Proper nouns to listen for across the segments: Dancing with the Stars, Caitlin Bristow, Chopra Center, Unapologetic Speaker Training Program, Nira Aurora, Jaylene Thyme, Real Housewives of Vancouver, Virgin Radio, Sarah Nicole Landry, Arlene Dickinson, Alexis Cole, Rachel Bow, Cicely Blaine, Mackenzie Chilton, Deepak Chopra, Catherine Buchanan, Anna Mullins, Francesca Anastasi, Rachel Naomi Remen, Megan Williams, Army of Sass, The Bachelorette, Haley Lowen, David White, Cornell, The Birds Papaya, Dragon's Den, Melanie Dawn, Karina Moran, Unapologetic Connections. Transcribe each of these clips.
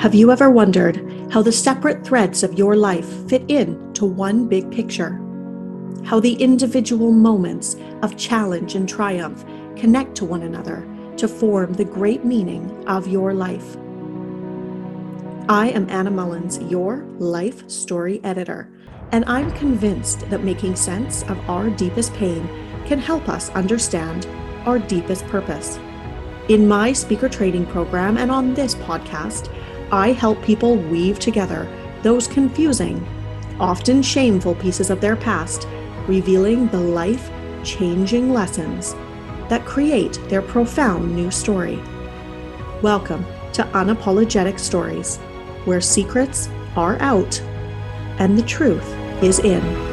Have you ever wondered how the separate threads of your life fit in to one big picture? How the individual moments of challenge and triumph connect to one another to form the great meaning of your life? I am Anna Mullins, your life story editor, and I'm convinced that making sense of our deepest pain can help us understand our deepest purpose. In my speaker training program and on this podcast, I help people weave together those confusing, often shameful pieces of their past, revealing the life-changing lessons that create their profound new story. Welcome to Unapologetic Stories, where secrets are out and the truth is in.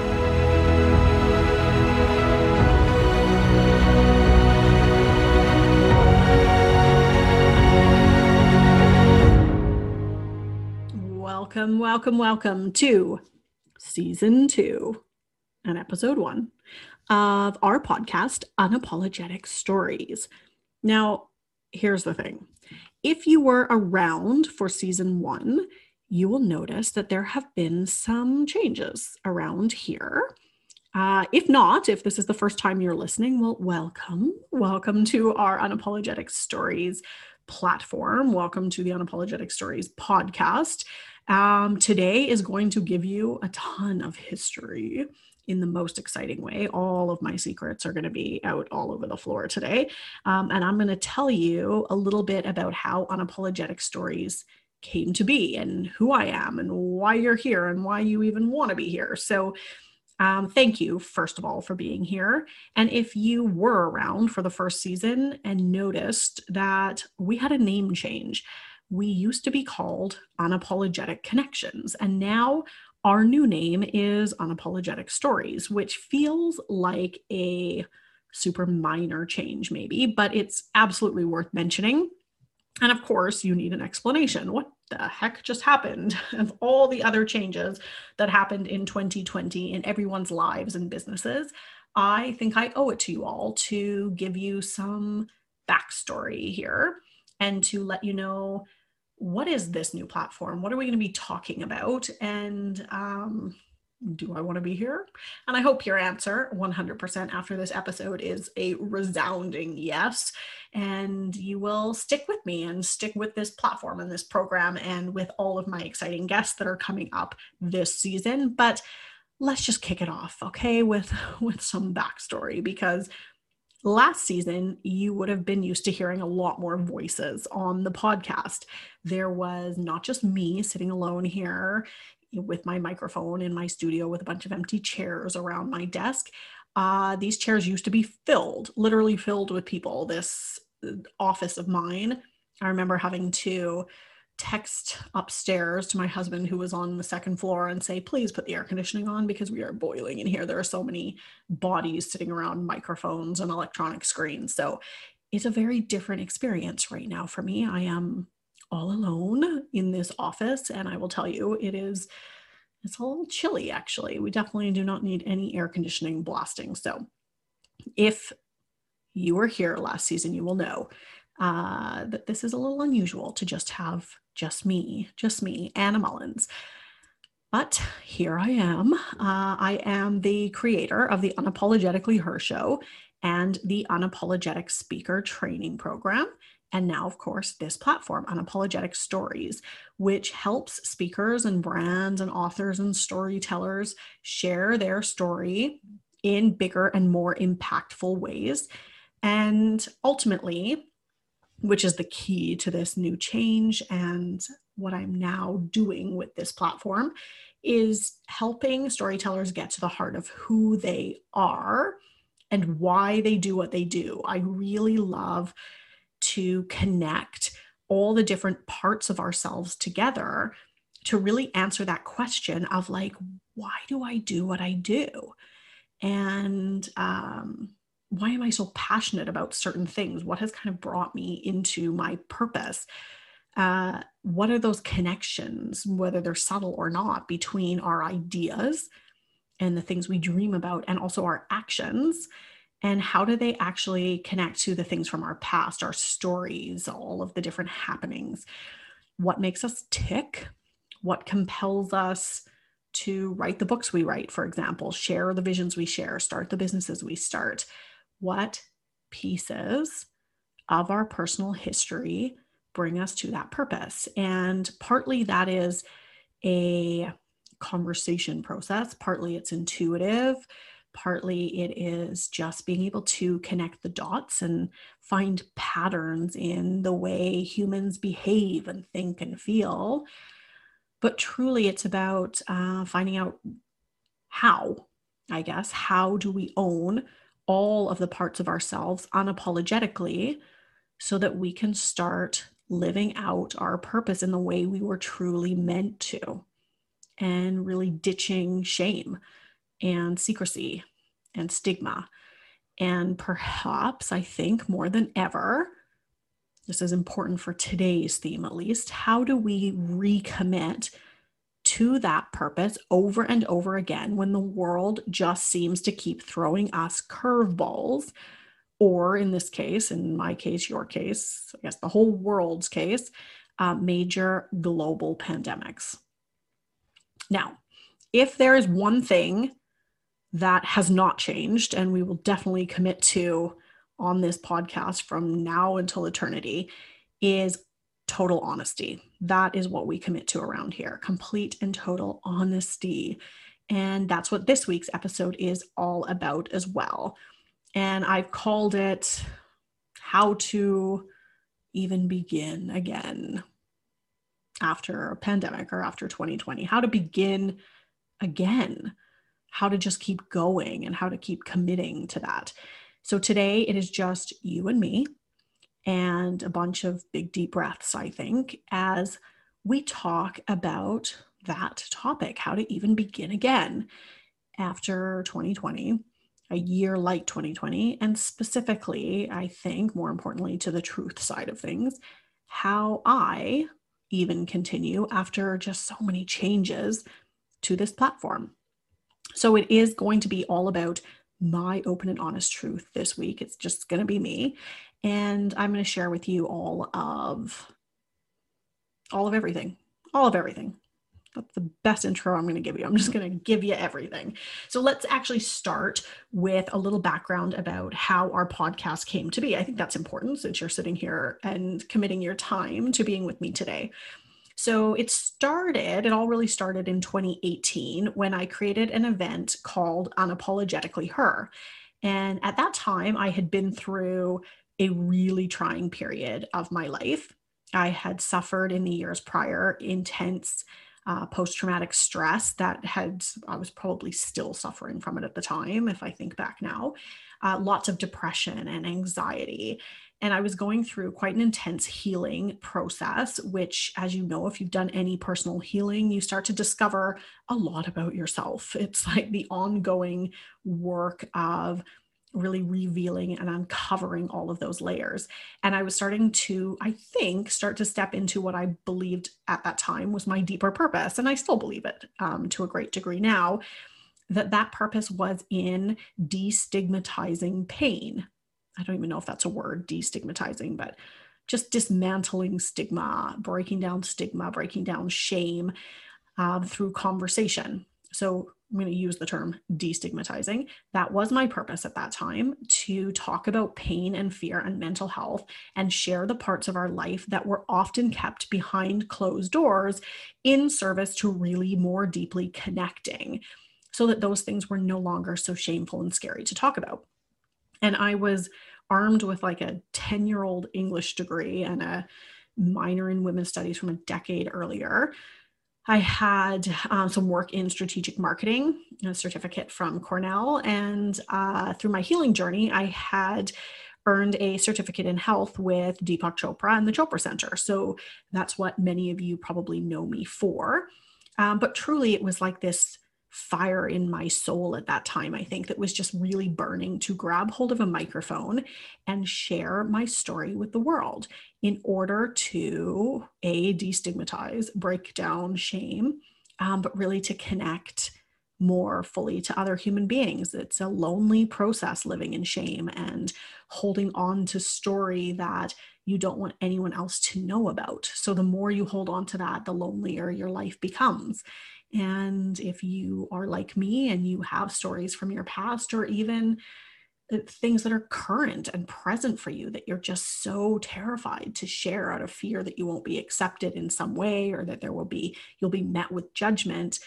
Welcome to Season 2 and Episode 1 of our podcast, Unapologetic Stories. Now, here's the thing. If you were around for Season 1, you will notice that there have been some changes around here. If this is the first time you're listening, well, welcome to our Unapologetic Stories platform. Welcome to the Unapologetic Stories podcast. Today is going to give you a ton of history in the most exciting way. All of my secrets are going to be out all over the floor today. And I'm going to tell you a little bit about how Unapologetic Stories came to be and who I am and why you're here and why you even want to be here. So thank you, first of all, for being here. And if you were around for the first season and noticed that we had a name change, we used to be called Unapologetic Connections, and now our new name is Unapologetic Stories, which feels like a super minor change maybe, but it's absolutely worth mentioning. And of course, you need an explanation. What the heck just happened? Of all the other changes that happened in 2020 in everyone's lives and businesses, I think I owe it to you all to give you some backstory here and to let you know, what is this new platform? What are we going to be talking about? And do I want to be here? And I hope your answer 100% after this episode is a resounding yes. And you will stick with me and stick with this platform and this program and with all of my exciting guests that are coming up this season. But let's just kick it off, okay, with some backstory, because last season, you would have been used to hearing a lot more voices on the podcast. There was not just me sitting alone here with my microphone in my studio with a bunch of empty chairs around my desk. These chairs used to be filled, literally filled with people. This office of mine, I remember having to text upstairs to my husband, who was on the second floor, and say, please put the air conditioning on because we are boiling in here. There are so many bodies sitting around microphones and electronic screens. So it's a very different experience right now for me. I am all alone in this office, and I will tell you, it's a little chilly actually. We definitely do not need any air conditioning blasting. So if you were here last season, you will know that this is a little unusual to just have just me, Anna Mullins. But here I am. I am the creator of the Unapologetically Her Show and the Unapologetic Speaker Training Program. And now, of course, this platform, Unapologetic Stories, which helps speakers and brands and authors and storytellers share their story in bigger and more impactful ways. And ultimately, which is the key to this new change and what I'm now doing with this platform, is helping storytellers get to the heart of who they are and why they do what they do. I really love to connect all the different parts of ourselves together to really answer that question of like, why do I do what I do? And why am I so passionate about certain things? What has kind of brought me into my purpose? What are those connections, whether they're subtle or not, between our ideas and the things we dream about and also our actions? And how do they actually connect to the things from our past, our stories, all of the different happenings? what makes us tick, what compels us to write the books we write, for example, share the visions we share, start the businesses we start, what pieces of our personal history bring us to that purpose. And partly that is a conversation process, partly it's intuitive, partly it is just being able to connect the dots and find patterns in the way humans behave and think and feel. But truly it's about finding out how, I guess, how do we own all of the parts of ourselves unapologetically so that we can start living out our purpose in the way we were truly meant to, and really ditching shame and secrecy and stigma. And perhaps, I think more than ever, this is important for today's theme at least, how do we recommit to that purpose over and over again when the world just seems to keep throwing us curveballs, or in this case, in my case, your case, I guess the whole world's case, major global pandemics. Now, if there is one thing that has not changed, and we will definitely commit to on this podcast from now until eternity, is total honesty. That is what we commit to around here, complete and total honesty. And that's what this week's episode is all about as well. And I've called it How to Even Begin Again After a Pandemic, or after 2020, how to begin again, how to just keep going and how to keep committing to that. So today it is just you and me, and a bunch of big deep breaths, I think, as we talk about that topic, how to even begin again after 2020, a year like 2020, and specifically, I think, more importantly, to the truth side of things, how I even continue after just so many changes to this platform. So it is going to be all about my open and honest truth this week. It's just going to be me. And I'm going to share with you all of everything. That's the best intro I'm going to give you. I'm just going to give you everything. So let's actually start with a little background about how our podcast came to be. I think that's important since you're sitting here and committing your time to being with me today. So it all really started in 2018 when I created an event called Unapologetically Her. And at that time, I had been through a really trying period of my life. I had suffered in the years prior intense post-traumatic stress I was probably still suffering from it at the time, if I think back now, lots of depression and anxiety. And I was going through quite an intense healing process, which, as you know, if you've done any personal healing, you start to discover a lot about yourself. It's like the ongoing work of really revealing and uncovering all of those layers. And I was starting to, I think, start to step into what I believed at that time was my deeper purpose. And I still believe it to a great degree now, that purpose was in destigmatizing pain. I don't even know if that's a word, destigmatizing, but just dismantling stigma, breaking down shame through conversation. So I'm going to use the term destigmatizing. That was my purpose at that time, to talk about pain and fear and mental health and share the parts of our life that were often kept behind closed doors in service to really more deeply connecting, so that those things were no longer so shameful and scary to talk about. And I was armed with like a 10-year-old English degree and a minor in women's studies from a decade earlier. I had some work in strategic marketing, a certificate from Cornell, and through my healing journey, I had earned a certificate in health with Deepak Chopra and the Chopra Center. So that's what many of you probably know me for. But truly, it was like this fire in my soul at that time, I think, that was just really burning to grab hold of a microphone and share my story with the world in order to destigmatize, break down shame, but really to connect more fully to other human beings. It's a lonely process living in shame and holding on to story that you don't want anyone else to know about. So the more you hold on to that, the lonelier your life becomes. And if you are like me and you have stories from your past, or even things that are current and present for you that you're just so terrified to share out of fear that you won't be accepted in some way, or that you'll be met with judgment.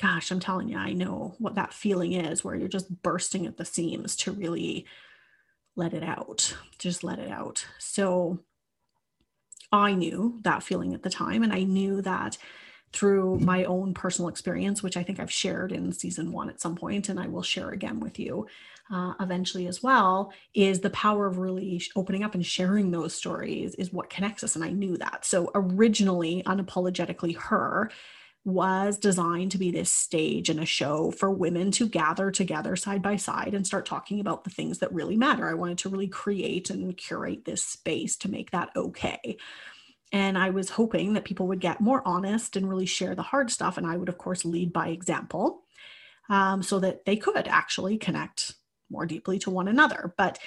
Gosh, I'm telling you, I know what that feeling is, where you're just bursting at the seams to really let it out, just let it out. So I knew that feeling at the time. And I knew that through my own personal experience, which I think I've shared in season 1 at some point, and I will share again with you eventually as well, is the power of really opening up and sharing those stories is what connects us. And I knew that. So originally, Unapologetically Her was designed to be this stage and a show for women to gather together side by side and start talking about the things that really matter. I wanted to really create and curate this space to make that okay. And I was hoping that people would get more honest and really share the hard stuff. And I would, of course, lead by example, so that they could actually connect more deeply to one another. But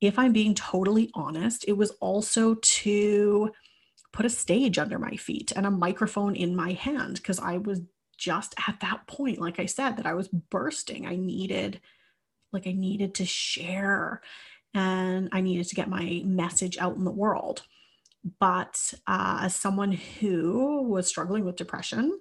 if I'm being totally honest, it was also to put a stage under my feet and a microphone in my hand, because I was just at that point, like I said, that I was bursting. I needed to share, and I needed to get my message out in the world. But as someone who was struggling with depression,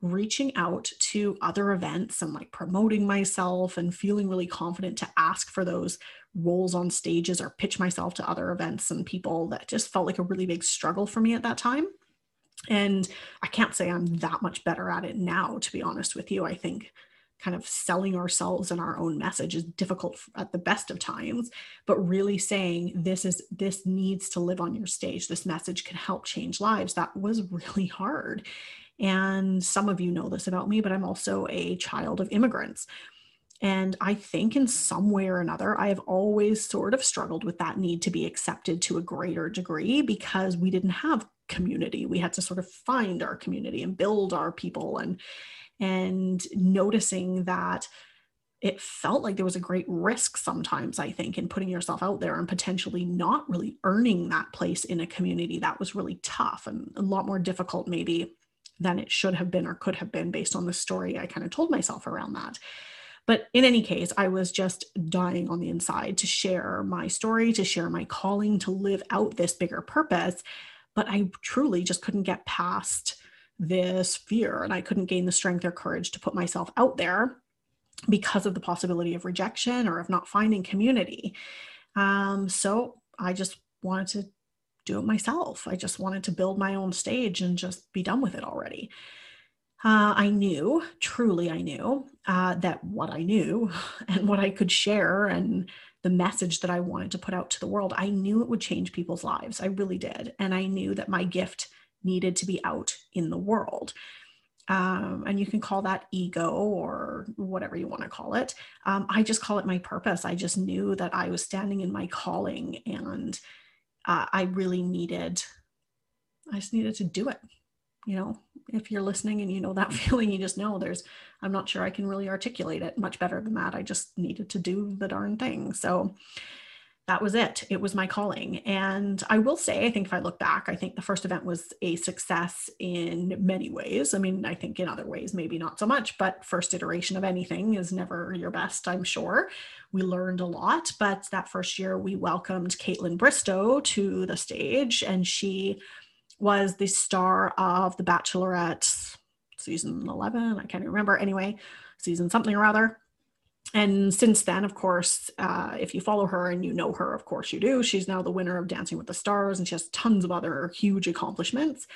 reaching out to other events and like promoting myself and feeling really confident to ask for those roles on stages or pitch myself to other events and people, that just felt like a really big struggle for me at that time. And I can't say I'm that much better at it now, to be honest with you. I think kind of selling ourselves and our own message is difficult at the best of times, but really saying this needs to live on your stage. This message can help change lives. That was really hard. And some of you know this about me, but I'm also a child of immigrants. And I think in some way or another, I have always sort of struggled with that need to be accepted to a greater degree, because we didn't have community. We had to sort of find our community and build our people, and noticing that it felt like there was a great risk sometimes, I think, in putting yourself out there and potentially not really earning that place in a community. That was really tough and a lot more difficult maybe than it should have been or could have been, based on the story I kind of told myself around that. But in any case, I was just dying on the inside to share my story, to share my calling, to live out this bigger purpose. But I truly just couldn't get past this fear, and I couldn't gain the strength or courage to put myself out there because of the possibility of rejection or of not finding community. So I just wanted to do it myself. I just wanted to build my own stage and just be done with it already. I knew that what I knew and what I could share and the message that I wanted to put out to the world, I knew it would change people's lives. I really did. And I knew that my gift needed to be out in the world. And you can call that ego or whatever you want to call it. I just call it my purpose. I just knew that I was standing in my calling, and I just needed to do it. You know, if you're listening and you know that feeling, you just know I'm not sure I can really articulate it much better than that. I just needed to do the darn thing. So that was it. It was my calling. And I will say, I think if I look back, I think the first event was a success in many ways. I mean, I think in other ways, maybe not so much, but first iteration of anything is never your best, I'm sure. We learned a lot, but that first year we welcomed Caitlin Bristow to the stage, and she was the star of The Bachelorette season 11. I can't remember. Anyway, season something or other. And since then, of course, if you follow her and you know her, of course you do, she's now the winner of Dancing with the Stars, and she has tons of other huge accomplishments.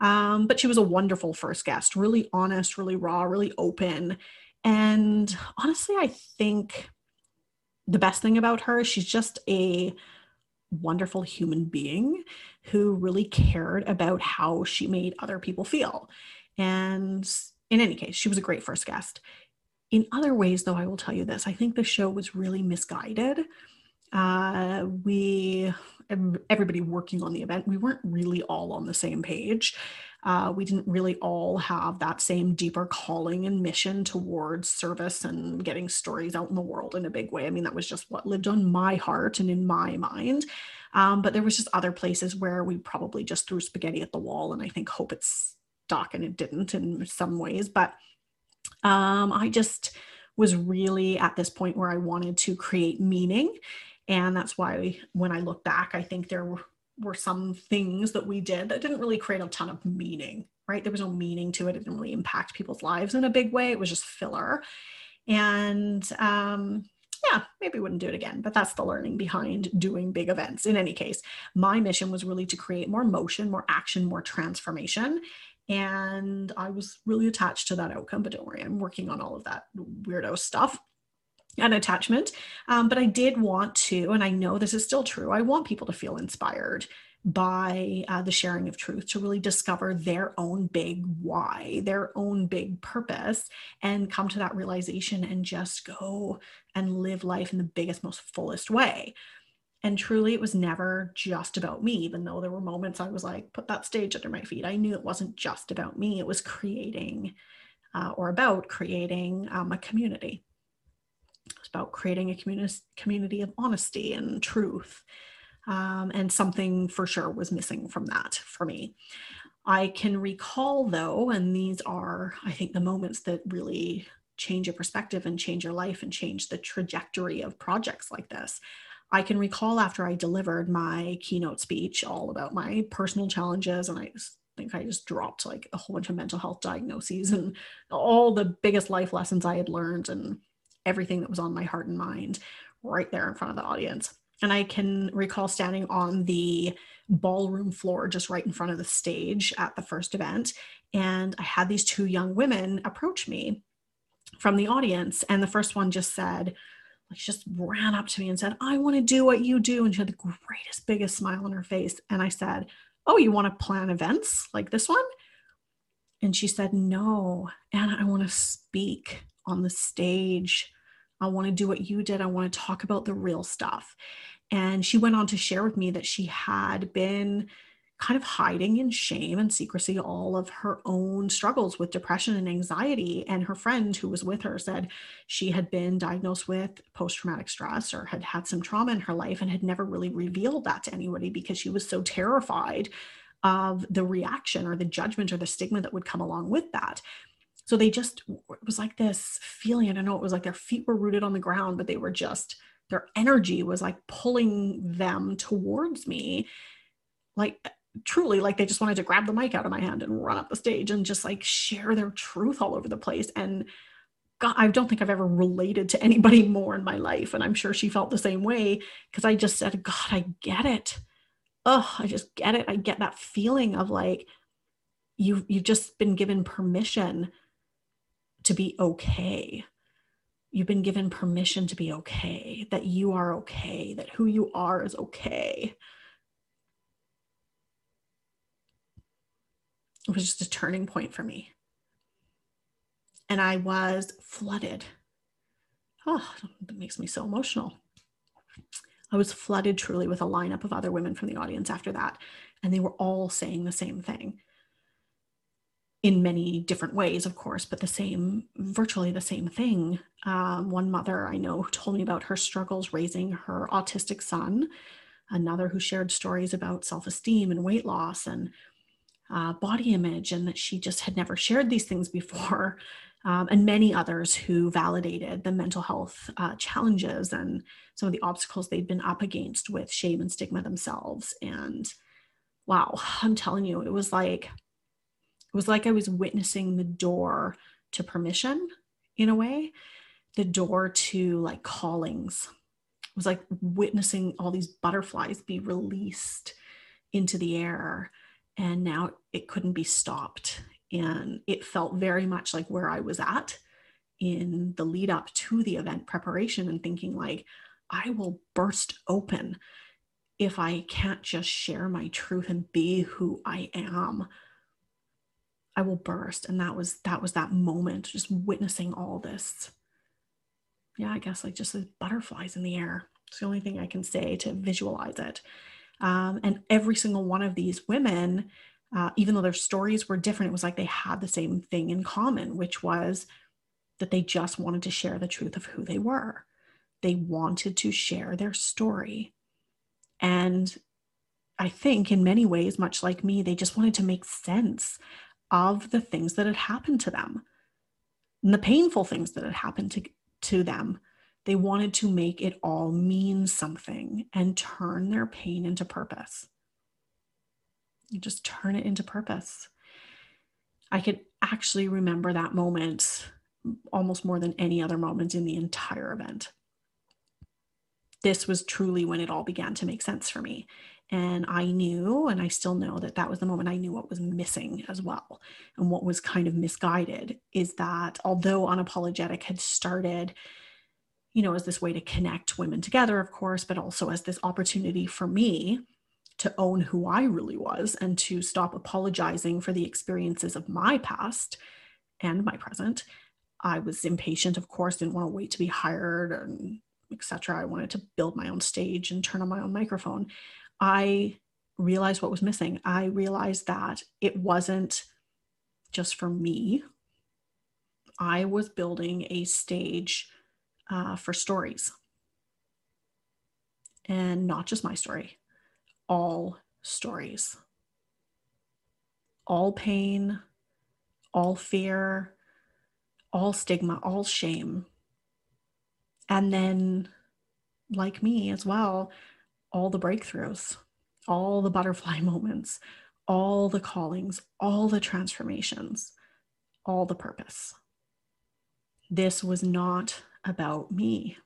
But she was a wonderful first guest, really honest, really raw, really open. And honestly, I think the best thing about her, she's just a wonderful human being who really cared about how she made other people feel. And in any case, she was a great first guest. In other ways, though, I will tell you this, I think the show was really misguided. everybody working on the event, we weren't really all on the same page. We didn't really all have that same deeper calling and mission towards service and getting stories out in the world in a big way. I mean, that was just what lived on my heart and in my mind. But there was just other places where we probably just threw spaghetti at the wall and I think hope it stuck, and it didn't in some ways. But I just was really at this point where I wanted to create meaning. And that's why when I look back, I think there were some things that we did that didn't really create a ton of meaning, right? There was no meaning to it. It didn't really impact people's lives in a big way. It was just filler. And yeah, maybe wouldn't do it again, but that's the learning behind doing big events. In any case, my mission was really to create more motion, more action, more transformation. And I was really attached to that outcome, but don't worry, I'm working on all of that weirdo stuff and attachment. But I did want to, and I know this is still true, I want people to feel inspired by the sharing of truth, to really discover their own big why, their own big purpose, and come to that realization and just go and live life in the biggest, most fullest way. And truly, it was never just about me, even though there were moments I was like, put that stage under my feet. I knew it wasn't just about me. It was creating a community. It's about creating a community of honesty and truth. And something for sure was missing from that for me. I can recall though, and these are, I think, the moments that really change your perspective and change your life and change the trajectory of projects like this. I can recall after I delivered my keynote speech all about my personal challenges, and I think I just dropped like a whole bunch of mental health diagnoses and all the biggest life lessons I had learned and everything that was on my heart and mind right there in front of the audience. And I can recall standing on the ballroom floor just right in front of the stage at the first event. And I had these two young women approach me from the audience. And the first one just said, like, she just ran up to me and said, I want to do what you do. And she had the greatest, biggest smile on her face. And I said, oh, you want to plan events like this one? And she said, no, Anna, I want to speak on the stage. I want to do what you did. I want to talk about the real stuff. And she went on to share with me that she had been kind of hiding in shame and secrecy all of her own struggles with depression and anxiety. And her friend who was with her said she had been diagnosed with post-traumatic stress or had had some trauma in her life and had never really revealed that to anybody because she was so terrified of the reaction or the judgment or the stigma that would come along with that. So it was like this feeling, I don't know, it was like their feet were rooted on the ground, but they were just, their energy was like pulling them towards me. Like truly, like they just wanted to grab the mic out of my hand and run up the stage and just like share their truth all over the place. And God, I don't think I've ever related to anybody more in my life. And I'm sure she felt the same way, because I just said, God, I get it. Oh, I just get it. I get that feeling of like, you've just been given permission to be okay. You've been given permission to be okay, that you are okay, that who you are is okay. It was just a turning point for me. And I was flooded. Oh, that makes me so emotional. I was flooded truly with a lineup of other women from the audience after that. And they were all saying the same thing. In many different ways, of course, but virtually the same thing. One mother I know who told me about her struggles raising her autistic son, another who shared stories about self-esteem and weight loss and body image, and that she just had never shared these things before, and many others who validated the mental health challenges and some of the obstacles they'd been up against with shame and stigma themselves. And wow, I'm telling you, it was like I was witnessing the door to permission in a way, the door to like callings. It was like witnessing all these butterflies be released into the air, and now it couldn't be stopped. And it felt very much like where I was at in the lead up to the event preparation and thinking like, I will burst open if I can't just share my truth and be who I am. I will burst. And that was that moment, just witnessing all this. Yeah, I guess like just the butterflies in the air. It's the only thing I can say to visualize it. And every single one of these women, even though their stories were different, it was like they had the same thing in common, which was that they just wanted to share the truth of who they were. They wanted to share their story. And I think in many ways, much like me, they just wanted to make sense of the things that had happened to them and the painful things that had happened to them. They wanted to make it all mean something and turn their pain into purpose. You just turn it into purpose. I could actually remember that moment almost more than any other moment in the entire event. This was truly when it all began to make sense for me. And I knew, and I still know, that that was the moment I knew what was missing as well. And what was kind of misguided is that although Unapologetic had started, you know, as this way to connect women together, of course, but also as this opportunity for me to own who I really was and to stop apologizing for the experiences of my past and my present. I was impatient, of course, didn't want to wait to be hired and etc. I wanted to build my own stage and turn on my own microphone. I realized what was missing. I realized that it wasn't just for me. I was building a stage for stories, and not just my story, all stories, all pain, all fear, all stigma, all shame. And then, like me as well, all the breakthroughs, all the butterfly moments, all the callings, all the transformations, all the purpose. This was not about me.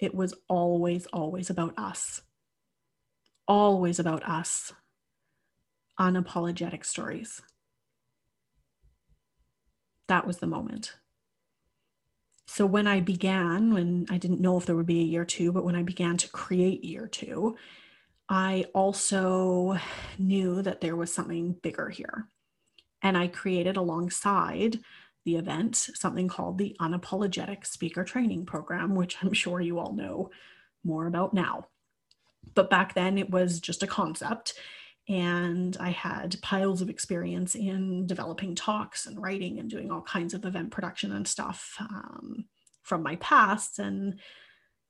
It was always, always about us. Always about us. Unapologetic stories. That was the moment. So when I began, when I didn't know if there would be a year two, but when I began to create year two, I also knew that there was something bigger here. And I created alongside the event something called the Unapologetic Speaker Training Program, which I'm sure you all know more about now. But back then it was just a concept. And I had piles of experience in developing talks and writing and doing all kinds of event production and stuff from my past. And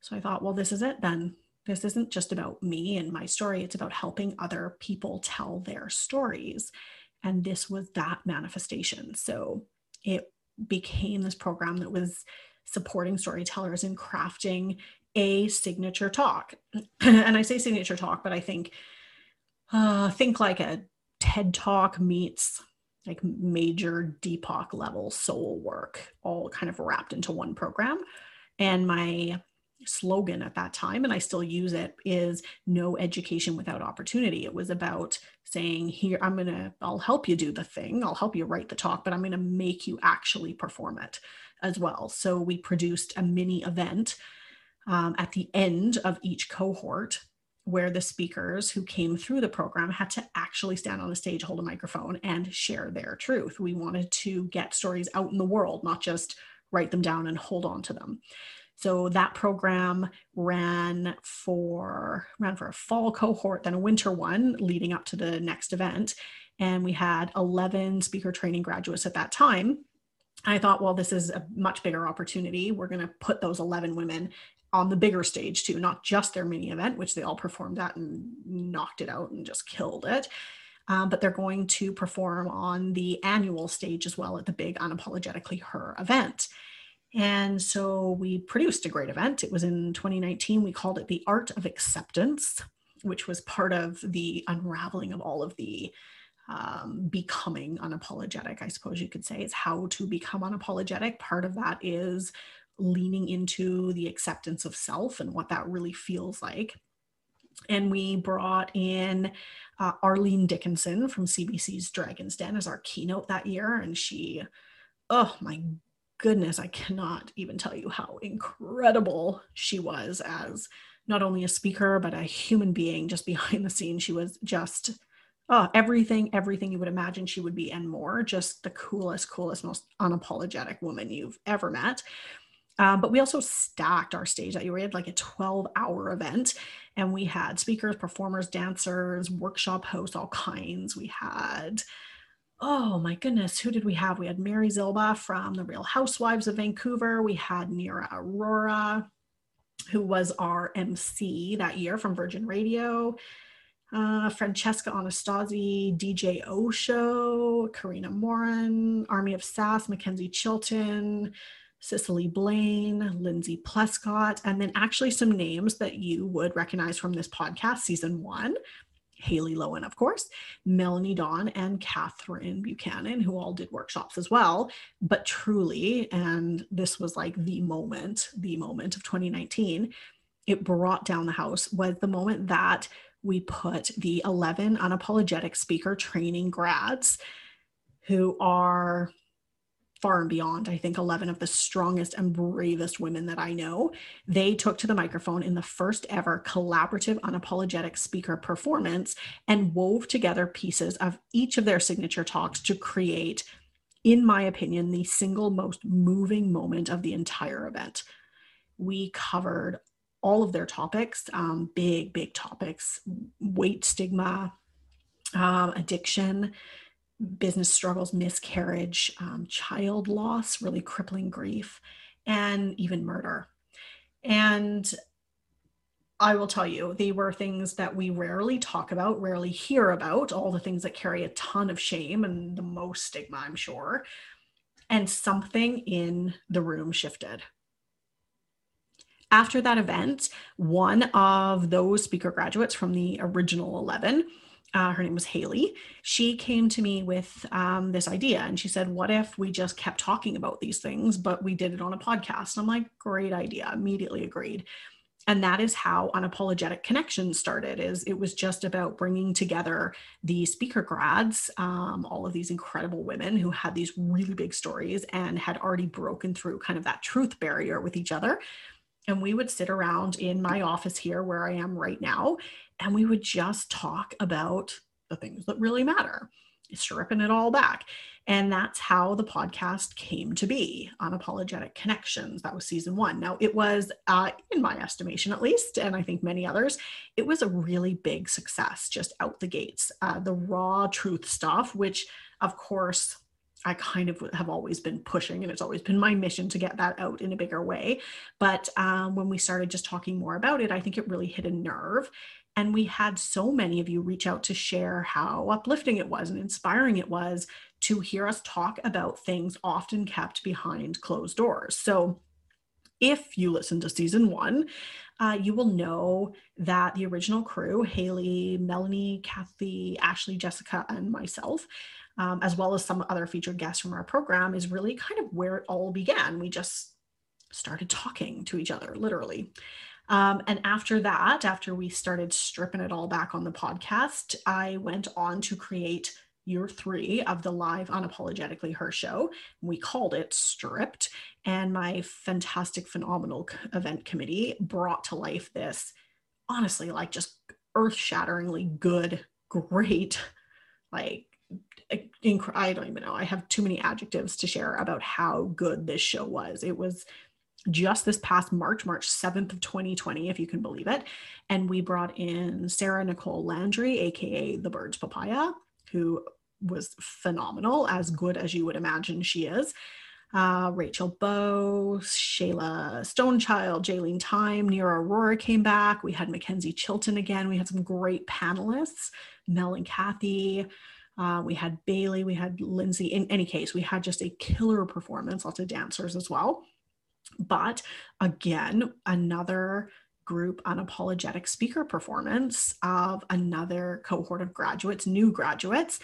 so I thought, well, this is it then. This isn't just about me and my story. It's about helping other people tell their stories. And this was that manifestation. So it became this program that was supporting storytellers in crafting a signature talk. And I say signature talk, but I think like a TED Talk meets like major Deepak level soul work, all kind of wrapped into one program. And my slogan at that time, and I still use it, is no education without opportunity. It was about saying, here, I'll help you do the thing. I'll help you write the talk, but I'm going to make you actually perform it as well. So we produced a mini event at the end of each cohort, where the speakers who came through the program had to actually stand on the stage, hold a microphone, and share their truth. We wanted to get stories out in the world, not just write them down and hold on to them. So that program ran for a fall cohort, then a winter one leading up to the next event. And we had 11 speaker training graduates at that time. I thought, well, this is a much bigger opportunity. We're going to put those 11 women on the bigger stage too, not just their mini event, which they all performed at and knocked it out and just killed it. But they're going to perform on the annual stage as well at the big Unapologetically Her event. And so we produced a great event. It was in 2019. We called it the Art of Acceptance, which was part of the unraveling of all of the becoming unapologetic, I suppose you could say. It's how to become unapologetic. Part of that is leaning into the acceptance of self and what that really feels like. And we brought in Arlene Dickinson from CBC's Dragon's Den as our keynote that year. And she, oh my goodness, I cannot even tell you how incredible she was as not only a speaker, but a human being just behind the scenes. She was just everything you would imagine she would be and more, just the coolest, most unapologetic woman you've ever met. But we also stacked our stage that year. We had like a 12-hour event, and we had speakers, performers, dancers, workshop hosts, all kinds. We had, oh my goodness, who did we have? We had Mary Zilba from the Real Housewives of Vancouver. We had Nira Aurora, who was our MC that year from Virgin Radio. Francesca Anastasi, DJ Osho, Karina Moran, Army of Sass, Mackenzie Chilton, Cicely Blaine, Lindsay Plescott, and then actually some names that you would recognize from this podcast, season 1, Haley Lowen, of course, Melanie Dawn, and Catherine Buchanan, who all did workshops as well. But truly, and this was like the moment of 2019, it brought down the house, was the moment that we put the 11 unapologetic speaker training grads, who are far and beyond, I think 11 of the strongest and bravest women that I know, they took to the microphone in the first ever collaborative unapologetic speaker performance and wove together pieces of each of their signature talks to create, in my opinion, the single most moving moment of the entire event. We covered all of their topics, big topics, weight stigma, addiction, business struggles, miscarriage, child loss, really crippling grief, and even murder. And I will tell you, they were things that we rarely talk about, rarely hear about, all the things that carry a ton of shame and the most stigma, I'm sure. And something in the room shifted. After that event, one of those speaker graduates from the original 11, her name was Haley, she came to me with this idea, and she said, what if we just kept talking about these things, but we did it on a podcast? And I'm like, great idea, immediately agreed. And that is how Unapologetic Connections started. Is it was just about bringing together the speaker grads, all of these incredible women who had these really big stories and had already broken through kind of that truth barrier with each other. And we would sit around in my office here where I am right now, and we would just talk about the things that really matter, stripping it all back. And that's how the podcast came to be, Unapologetic Connections. That was season 1. Now, it was, in my estimation at least, and I think many others, it was a really big success just out the gates. The raw truth stuff, which of course I kind of have always been pushing, and it's always been my mission to get that out in a bigger way. But when we started just talking more about it, I think it really hit a nerve. And we had so many of you reach out to share how uplifting it was and inspiring it was to hear us talk about things often kept behind closed doors. So if you listen to season 1, you will know that the original crew, Haley, Melanie, Kathy, Ashley, Jessica, and myself, as well as some other featured guests from our program, is really kind of where it all began. We just started talking to each other, literally. And after that, after we started stripping it all back on the podcast, I went on to create year 3 of the live Unapologetically Her show. We called it Stripped, and my fantastic, phenomenal event committee brought to life this, honestly, like just earth-shatteringly good, great, like, I don't even know. I have too many adjectives to share about how good this show was. It was just this past March 7th of 2020, if you can believe it. And we brought in Sarah Nicole Landry, aka The Birds Papaya, who was phenomenal, as good as you would imagine she is. Rachel Bow, Shayla Stonechild, Jaylene Thyme, Nira Aurora came back. We had Mackenzie Chilton again. We had some great panelists, Mel and Kathy. We had Bailey, we had Lindsay. In any case, we had just a killer performance, lots of dancers as well. But again, another group unapologetic speaker performance of another cohort of graduates, new graduates,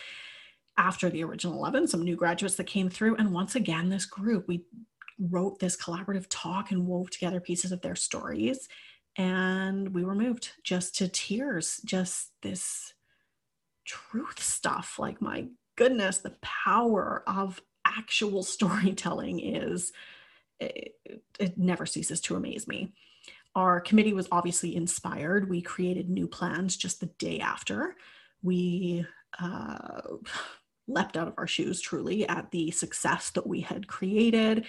after the original 11, some new graduates that came through. And once again, this group, we wrote this collaborative talk and wove together pieces of their stories. And we were moved just to tears, just this truth stuff. Like, my goodness, the power of actual storytelling is, it never ceases to amaze me. Our committee was obviously inspired. We created new plans just the day after. We leapt out of our shoes truly at the success that we had created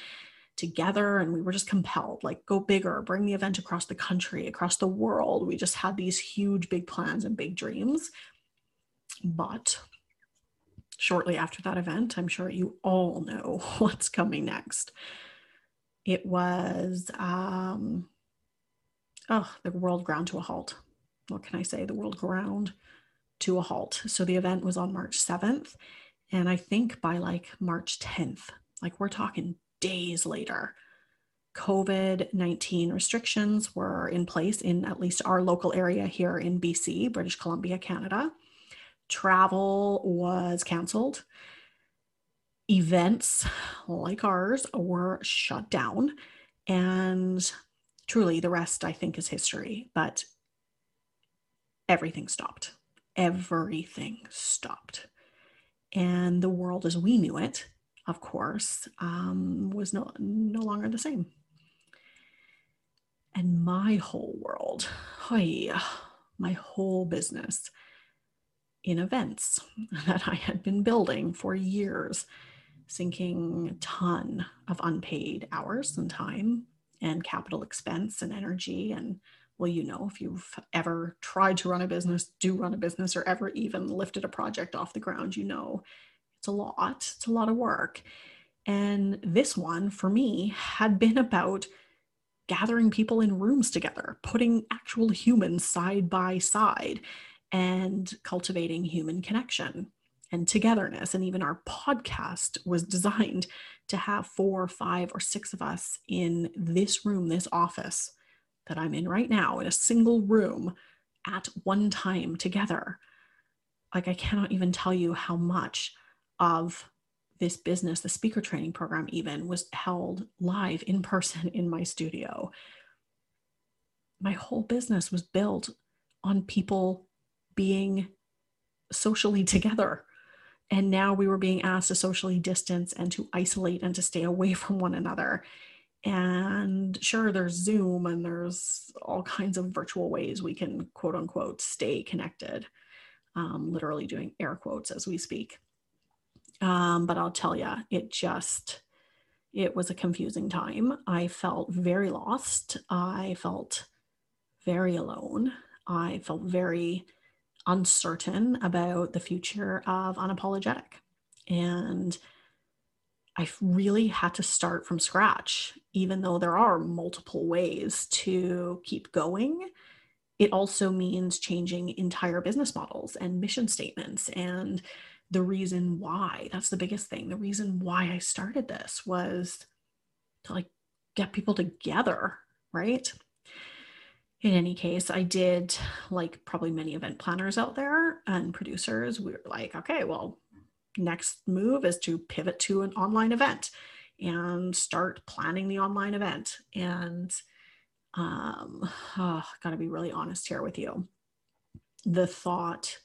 together, and we were just compelled, like, go bigger, bring the event across the country, across the world. We just had these huge, big plans and big dreams. But shortly after that event, I'm sure you all know what's coming next. It was, the world ground to a halt. What can I say? The world ground to a halt. So the event was on March 7th. And I think by like March 10th, like we're talking days later, COVID-19 restrictions were in place in at least our local area here in BC, British Columbia, Canada. Travel was canceled. Events like ours were shut down. And truly the rest, I think, is history. But everything stopped. Everything stopped. And the world as we knew it, of course, was no longer the same. And my whole world, my whole business in events that I had been building for years, sinking a ton of unpaid hours and time and capital expense and energy. And well, you know, if you've ever tried to run a business, or ever even lifted a project off the ground, you know, it's a lot. It's a lot of work. And this one for me had been about gathering people in rooms together, putting actual humans side by side and cultivating human connection and togetherness. And even our podcast was designed to have 4, 5, or 6 of us in this room, this office that I'm in right now, in a single room at one time together. Like, I cannot even tell you how much of this business, the speaker training program even, was held live in person in my studio. My whole business was built on people being socially together. And now we were being asked to socially distance and to isolate and to stay away from one another. And sure, there's Zoom and there's all kinds of virtual ways we can, quote unquote, stay connected. Literally doing air quotes as we speak. But I'll tell you, it was a confusing time. I felt very lost. I felt very alone. I felt very uncertain about the future of Unapologetic. And I really had to start from scratch, even though there are multiple ways to keep going. It also means changing entire business models and mission statements. And the reason why, that's the biggest thing. The reason why I started this was to get people together, right? In any case, I did, like probably many event planners out there and producers, we were like, okay, well, next move is to pivot to an online event and start planning the online event. And gotta be really honest here with you. The thought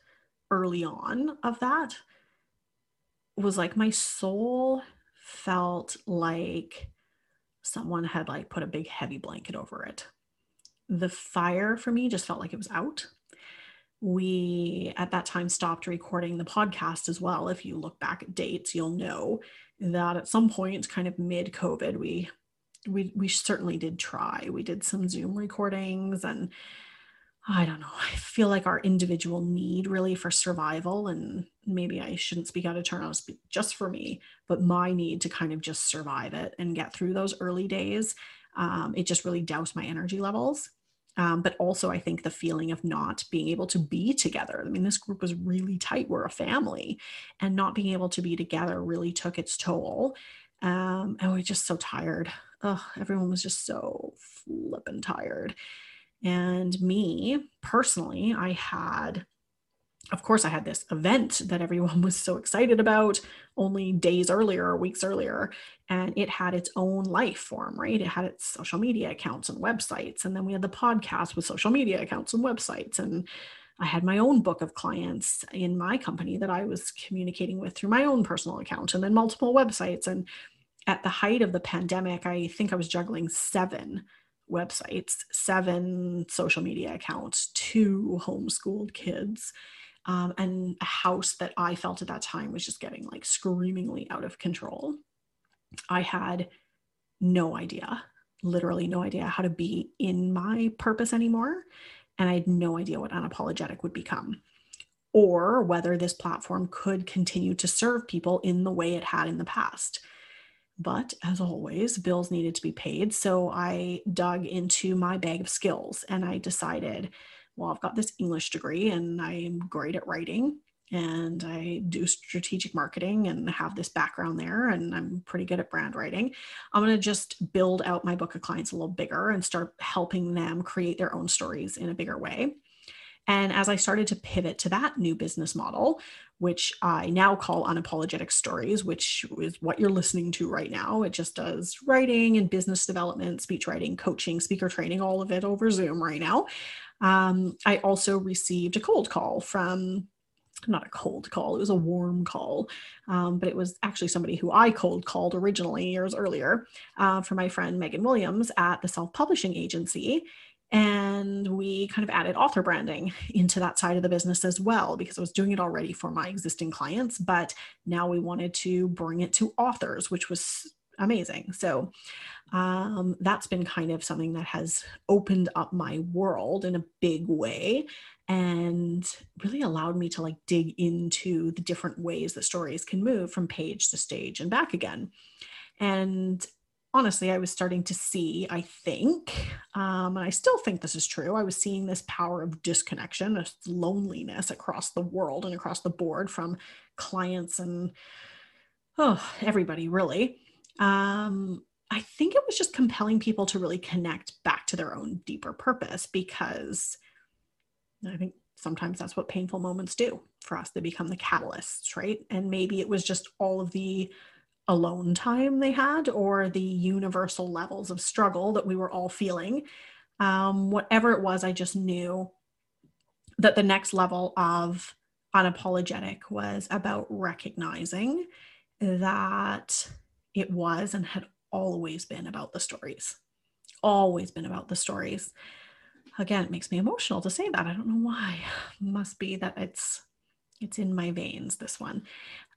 early on of that was like, my soul felt like someone had put a big heavy blanket over it. The fire for me just felt like it was out. We, at that time, stopped recording the podcast as well. If you look back at dates, you'll know that at some point, kind of mid-COVID, we certainly did try. We did some Zoom recordings, and I don't know, I feel like our individual need really for survival, and maybe I shouldn't speak out of turn, I'll speak just for me, but my need to kind of just survive it and get through those early days, it just really doused my energy levels. But also I think the feeling of not being able to be together. I mean, this group was really tight. We're a family, and not being able to be together really took its toll. And we were just so tired. Everyone was just so flippin' tired. And me personally, I had this event that everyone was so excited about only days earlier or weeks earlier, and it had its own life form, right? It had its social media accounts and websites. And then we had the podcast with social media accounts and websites. And I had my own book of clients in my company that I was communicating with through my own personal account, and then multiple websites. And at the height of the pandemic, I think I was juggling 7 websites, 7 social media accounts, 2 homeschooled kids. And a house that I felt at that time was just getting screamingly out of control. I had no idea, literally no idea how to be in my purpose anymore. And I had no idea what Unapologetic would become, or whether this platform could continue to serve people in the way it had in the past. But as always, bills needed to be paid. So I dug into my bag of skills and I decided, well, I've got this English degree and I'm great at writing and I do strategic marketing and have this background there and I'm pretty good at brand writing. I'm going to just build out my book of clients a little bigger and start helping them create their own stories in a bigger way. And as I started to pivot to that new business model, which I now call Unapologetic Stories, which is what you're listening to right now. It just does writing and business development, speech writing, coaching, speaker training, all of it over Zoom right now. I also received a cold call from, not a cold call, it was a warm call, but it was actually somebody who I cold called originally years earlier from my friend Megan Williams at the self-publishing agency. And we kind of added author branding into that side of the business as well, because I was doing it already for my existing clients, but now we wanted to bring it to authors, which was amazing. So that's been kind of something that has opened up my world in a big way and really allowed me to like dig into the different ways that stories can move from page to stage and back again. And honestly, I was starting to see, I think, and I still think this is true, I was seeing this power of disconnection, this loneliness across the world and across the board from clients and everybody really. I think it was just compelling people to really connect back to their own deeper purpose, because I think sometimes that's what painful moments do for us. They become the catalysts, right? And maybe it was just all of the alone time they had, or the universal levels of struggle that we were all feeling. Whatever it was, I just knew that the next level of Unapologetic was about recognizing that it was and had always been about the stories. Always been about the stories. Again, it makes me emotional to say that. I don't know why. Must be that it's in my veins, this one.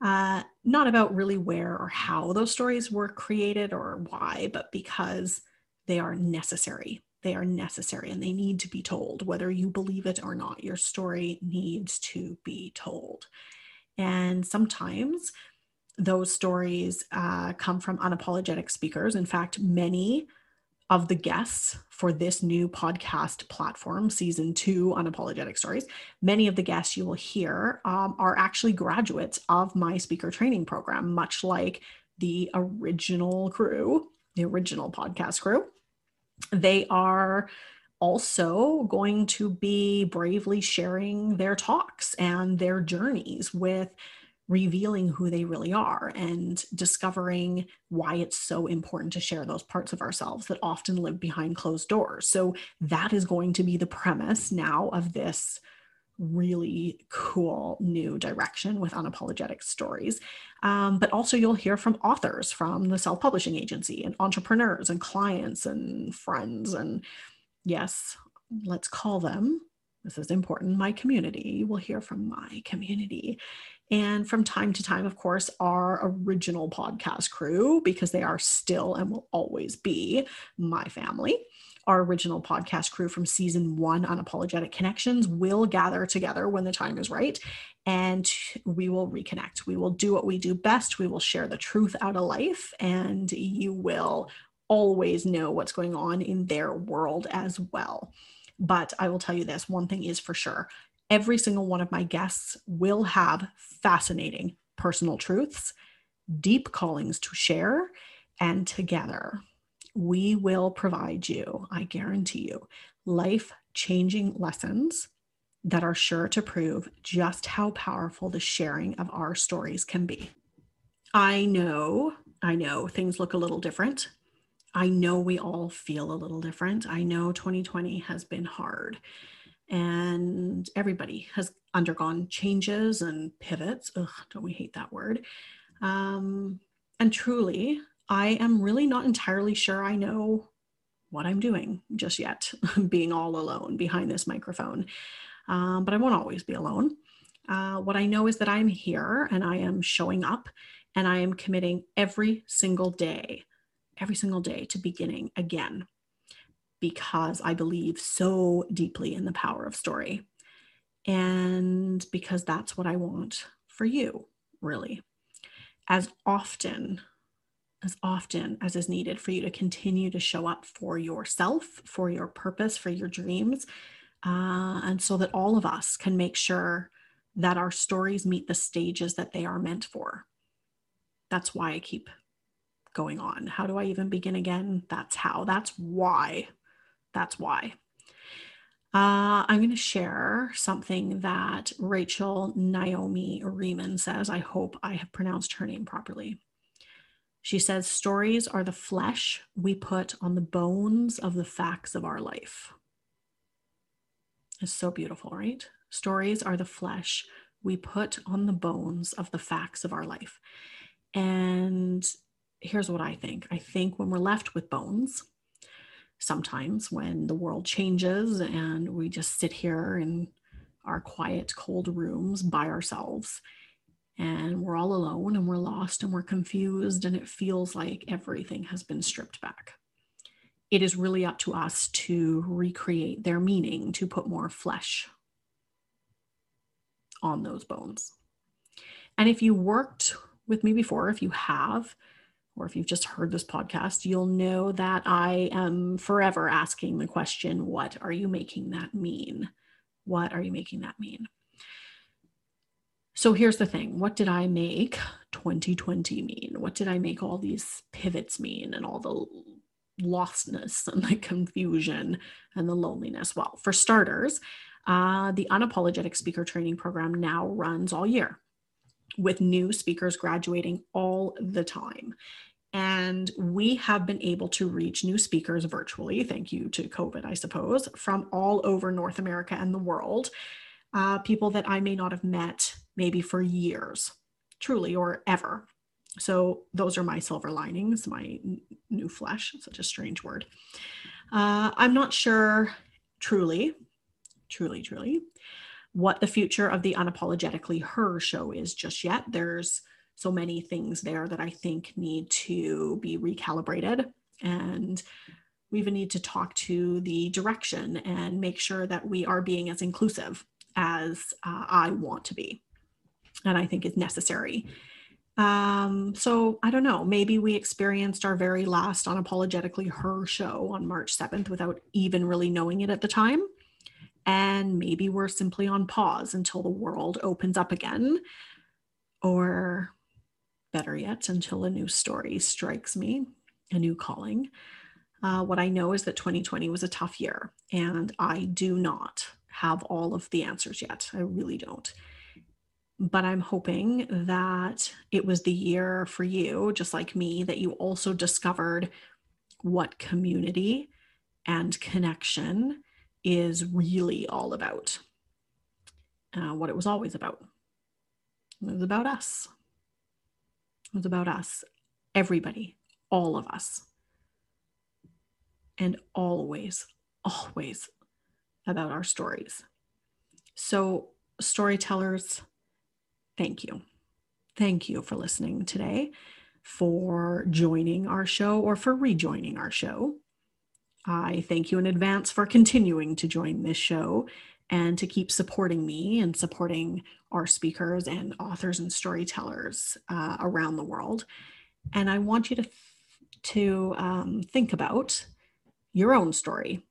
Not about really where or how those stories were created or why, but because they are necessary. They are necessary and they need to be told. Whether you believe it or not, your story needs to be told. And sometimes those stories come from unapologetic speakers. In fact, many of the guests for this new podcast platform, season 2, Unapologetic Stories, many of the guests you will hear are actually graduates of my speaker training program, much like the original crew, the original podcast crew. They are also going to be bravely sharing their talks and their journeys with revealing who they really are and discovering why it's so important to share those parts of ourselves that often live behind closed doors. So that is going to be the premise now of this really cool new direction with Unapologetic Stories. But also you'll hear from authors from the self-publishing agency and entrepreneurs and clients and friends. And yes, let's call them, this is important, my community. You will hear from my community. And from time to time, of course, our original podcast crew, because they are still and will always be my family. Our original podcast crew from season 1, Unapologetic Connections, will gather together when the time is right, and we will reconnect. We will do what we do best. We will share the truth out of life, and you will always know what's going on in their world as well. But I will tell you this, one thing is for sure. Every single one of my guests will have fascinating personal truths, deep callings to share, and together we will provide you, I guarantee you, life-changing lessons that are sure to prove just how powerful the sharing of our stories can be. I know things look a little different. I know we all feel a little different. I know 2020 has been hard. And everybody has undergone changes and pivots. Ugh, don't we hate that word? And truly, I am really not entirely sure I know what I'm doing just yet, being all alone behind this microphone. But I won't always be alone. What I know is that I'm here and I am showing up and I am committing every single day, every single day to beginning again, because I believe so deeply in the power of story, and because that's what I want for you, really, as often as is needed for you to continue to show up for yourself, for your purpose, for your dreams, and so that all of us can make sure that our stories meet the stages that they are meant for. That's why I keep going on. How do I even begin again? That's how. That's why. That's why. I'm going to share something that Rachel Naomi Remen says. I hope I have pronounced her name properly. She says, stories are the flesh we put on the bones of the facts of our life. It's so beautiful, right? Stories are the flesh we put on the bones of the facts of our life. And here's what I think. I think when we're left with bones, sometimes when the world changes and we just sit here in our quiet, cold rooms by ourselves, and we're all alone and we're lost and we're confused and it feels like everything has been stripped back, it is really up to us to recreate their meaning, to put more flesh on those bones. And if you worked with me before, if you have, or if you've just heard this podcast, you'll know that I am forever asking the question, what are you making that mean? What are you making that mean? So here's the thing. What did I make 2020 mean? What did I make all these pivots mean and all the lostness and the confusion and the loneliness? Well, for starters, the Unapologetic Speaker Training Program now runs all year, with new speakers graduating all the time. And we have been able to reach new speakers virtually, thank you to COVID, I suppose, from all over North America and the world, people that I may not have met maybe for years, truly, or ever. So those are my silver linings, my new flesh, such a strange word. I'm not sure truly, what the future of the Unapologetically Her show is just yet. There's so many things there that I think need to be recalibrated, and we even need to talk to the direction and make sure that we are being as inclusive as I want to be, and I think is necessary. So I don't know, maybe we experienced our very last Unapologetically Her show on March 7th without even really knowing it at the time. And maybe we're simply on pause until the world opens up again, or better yet, until a new story strikes me, a new calling. What I know is that 2020 was a tough year, and I do not have all of the answers yet. I really don't. But I'm hoping that it was the year for you, just like me, that you also discovered what community and connection is really all about, what it was always about. It was about us. It was about us, everybody, all of us. And always, always about our stories. So storytellers, thank you. Thank you for listening today, for joining our show, or for rejoining our show. I thank you in advance for continuing to join this show and to keep supporting me and supporting our speakers and authors and storytellers around the world. And I want you to think about your own story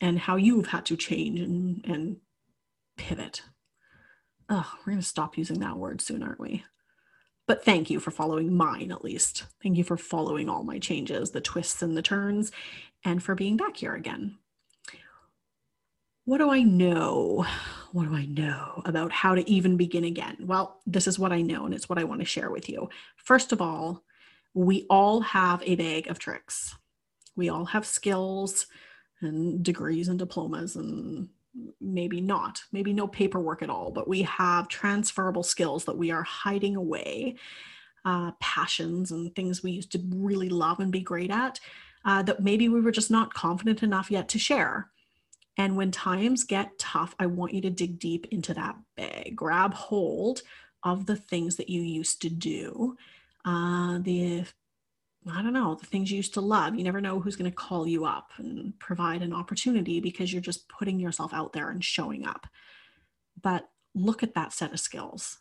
and how you've had to change and pivot. Oh, we're going to stop using that word soon, aren't we? But thank you for following mine, at least. Thank you for following all my changes, the twists and the turns, and for being back here again. What do I know? What do I know about how to even begin again? Well, this is what I know, and it's what I want to share with you. First of all, we all have a bag of tricks. We all have skills and degrees and diplomas and maybe no paperwork at all, but we have transferable skills that we are hiding away, passions and things we used to really love and be great at, that maybe we were just not confident enough yet to share. And when times get tough, I want you to dig deep into that bag, grab hold of the things that you used to do, the I don't know, the things you used to love. You never know who's going to call you up and provide an opportunity because you're just putting yourself out there and showing up. But look at that set of skills.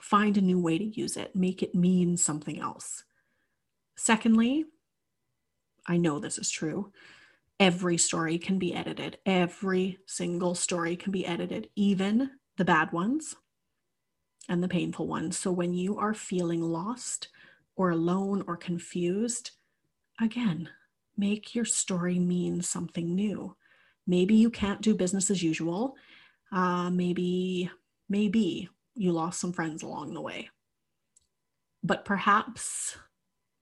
Find a new way to use it. Make it mean something else. Secondly, I know this is true. Every story can be edited. Every single story can be edited, even the bad ones and the painful ones. So when you are feeling lost or alone or confused, again, make your story mean something new. Maybe you can't do business as usual. Maybe you lost some friends along the way. But perhaps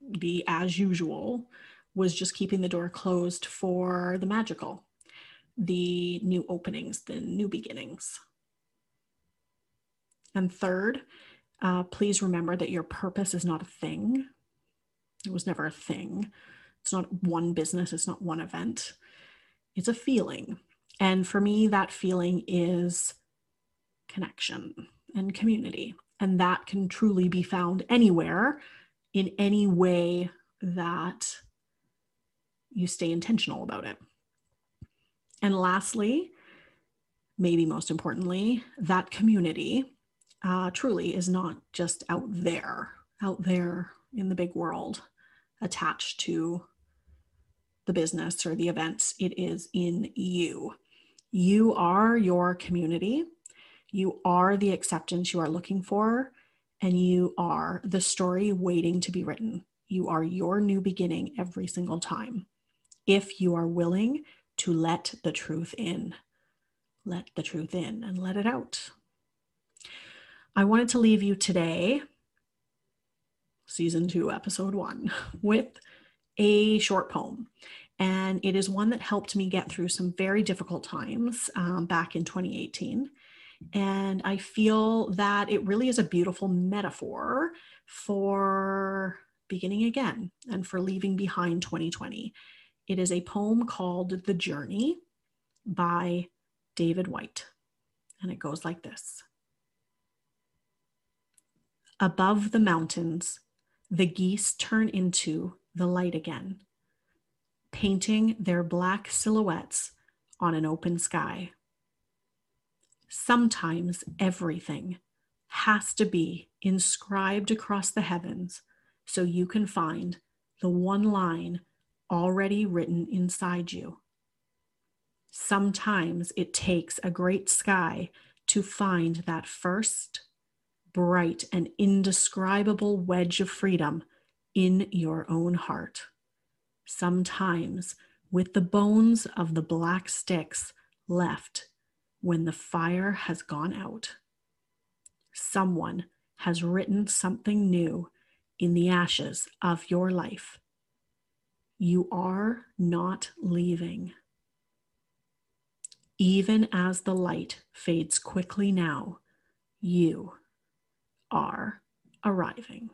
the as usual was just keeping the door closed for the magical, the new openings, the new beginnings. And third, please remember that your purpose is not a thing. It was never a thing. It's not one business. It's not one event. It's a feeling. And for me, that feeling is connection and community. And that can truly be found anywhere, in any way that you stay intentional about it. And lastly, maybe most importantly, that community truly is not just out there in the big world, attached to the business or the events. It is in you. You are your community. You are the acceptance you are looking for, and you are the story waiting to be written. You are your new beginning every single time. If you are willing to let the truth in, let the truth in and let it out. I wanted to leave you today, season 2, episode 1, with a short poem. And it is one that helped me get through some very difficult times back in 2018. And I feel that it really is a beautiful metaphor for beginning again and for leaving behind 2020. It is a poem called The Journey by David White. And it goes like this. Above the mountains, the geese turn into the light again, painting their black silhouettes on an open sky. Sometimes everything has to be inscribed across the heavens so you can find the one line already written inside you. Sometimes it takes a great sky to find that first bright and indescribable wedge of freedom in your own heart. Sometimes with the bones of the black sticks left when the fire has gone out. Someone has written something new in the ashes of your life. You are not leaving. Even as the light fades quickly now, you are arriving.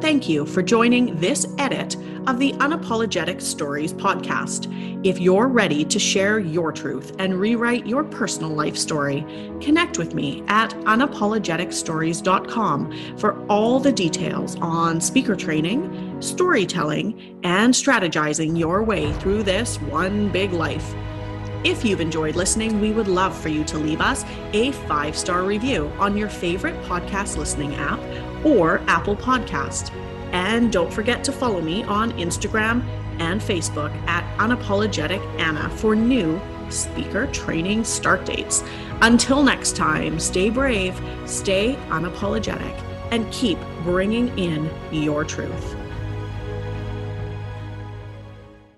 Thank you for joining this edit of the Unapologetic Stories podcast. If you're ready to share your truth and rewrite your personal life story, connect with me at unapologeticstories.com for all the details on speaker training, storytelling, and strategizing your way through this one big life. If you've enjoyed listening, we would love for you to leave us a 5-star review on your favorite podcast listening app or Apple Podcast. And don't forget to follow me on Instagram and Facebook at Unapologetic Anna for new speaker training start dates. Until next time, stay brave, stay unapologetic, and keep bringing in your truth.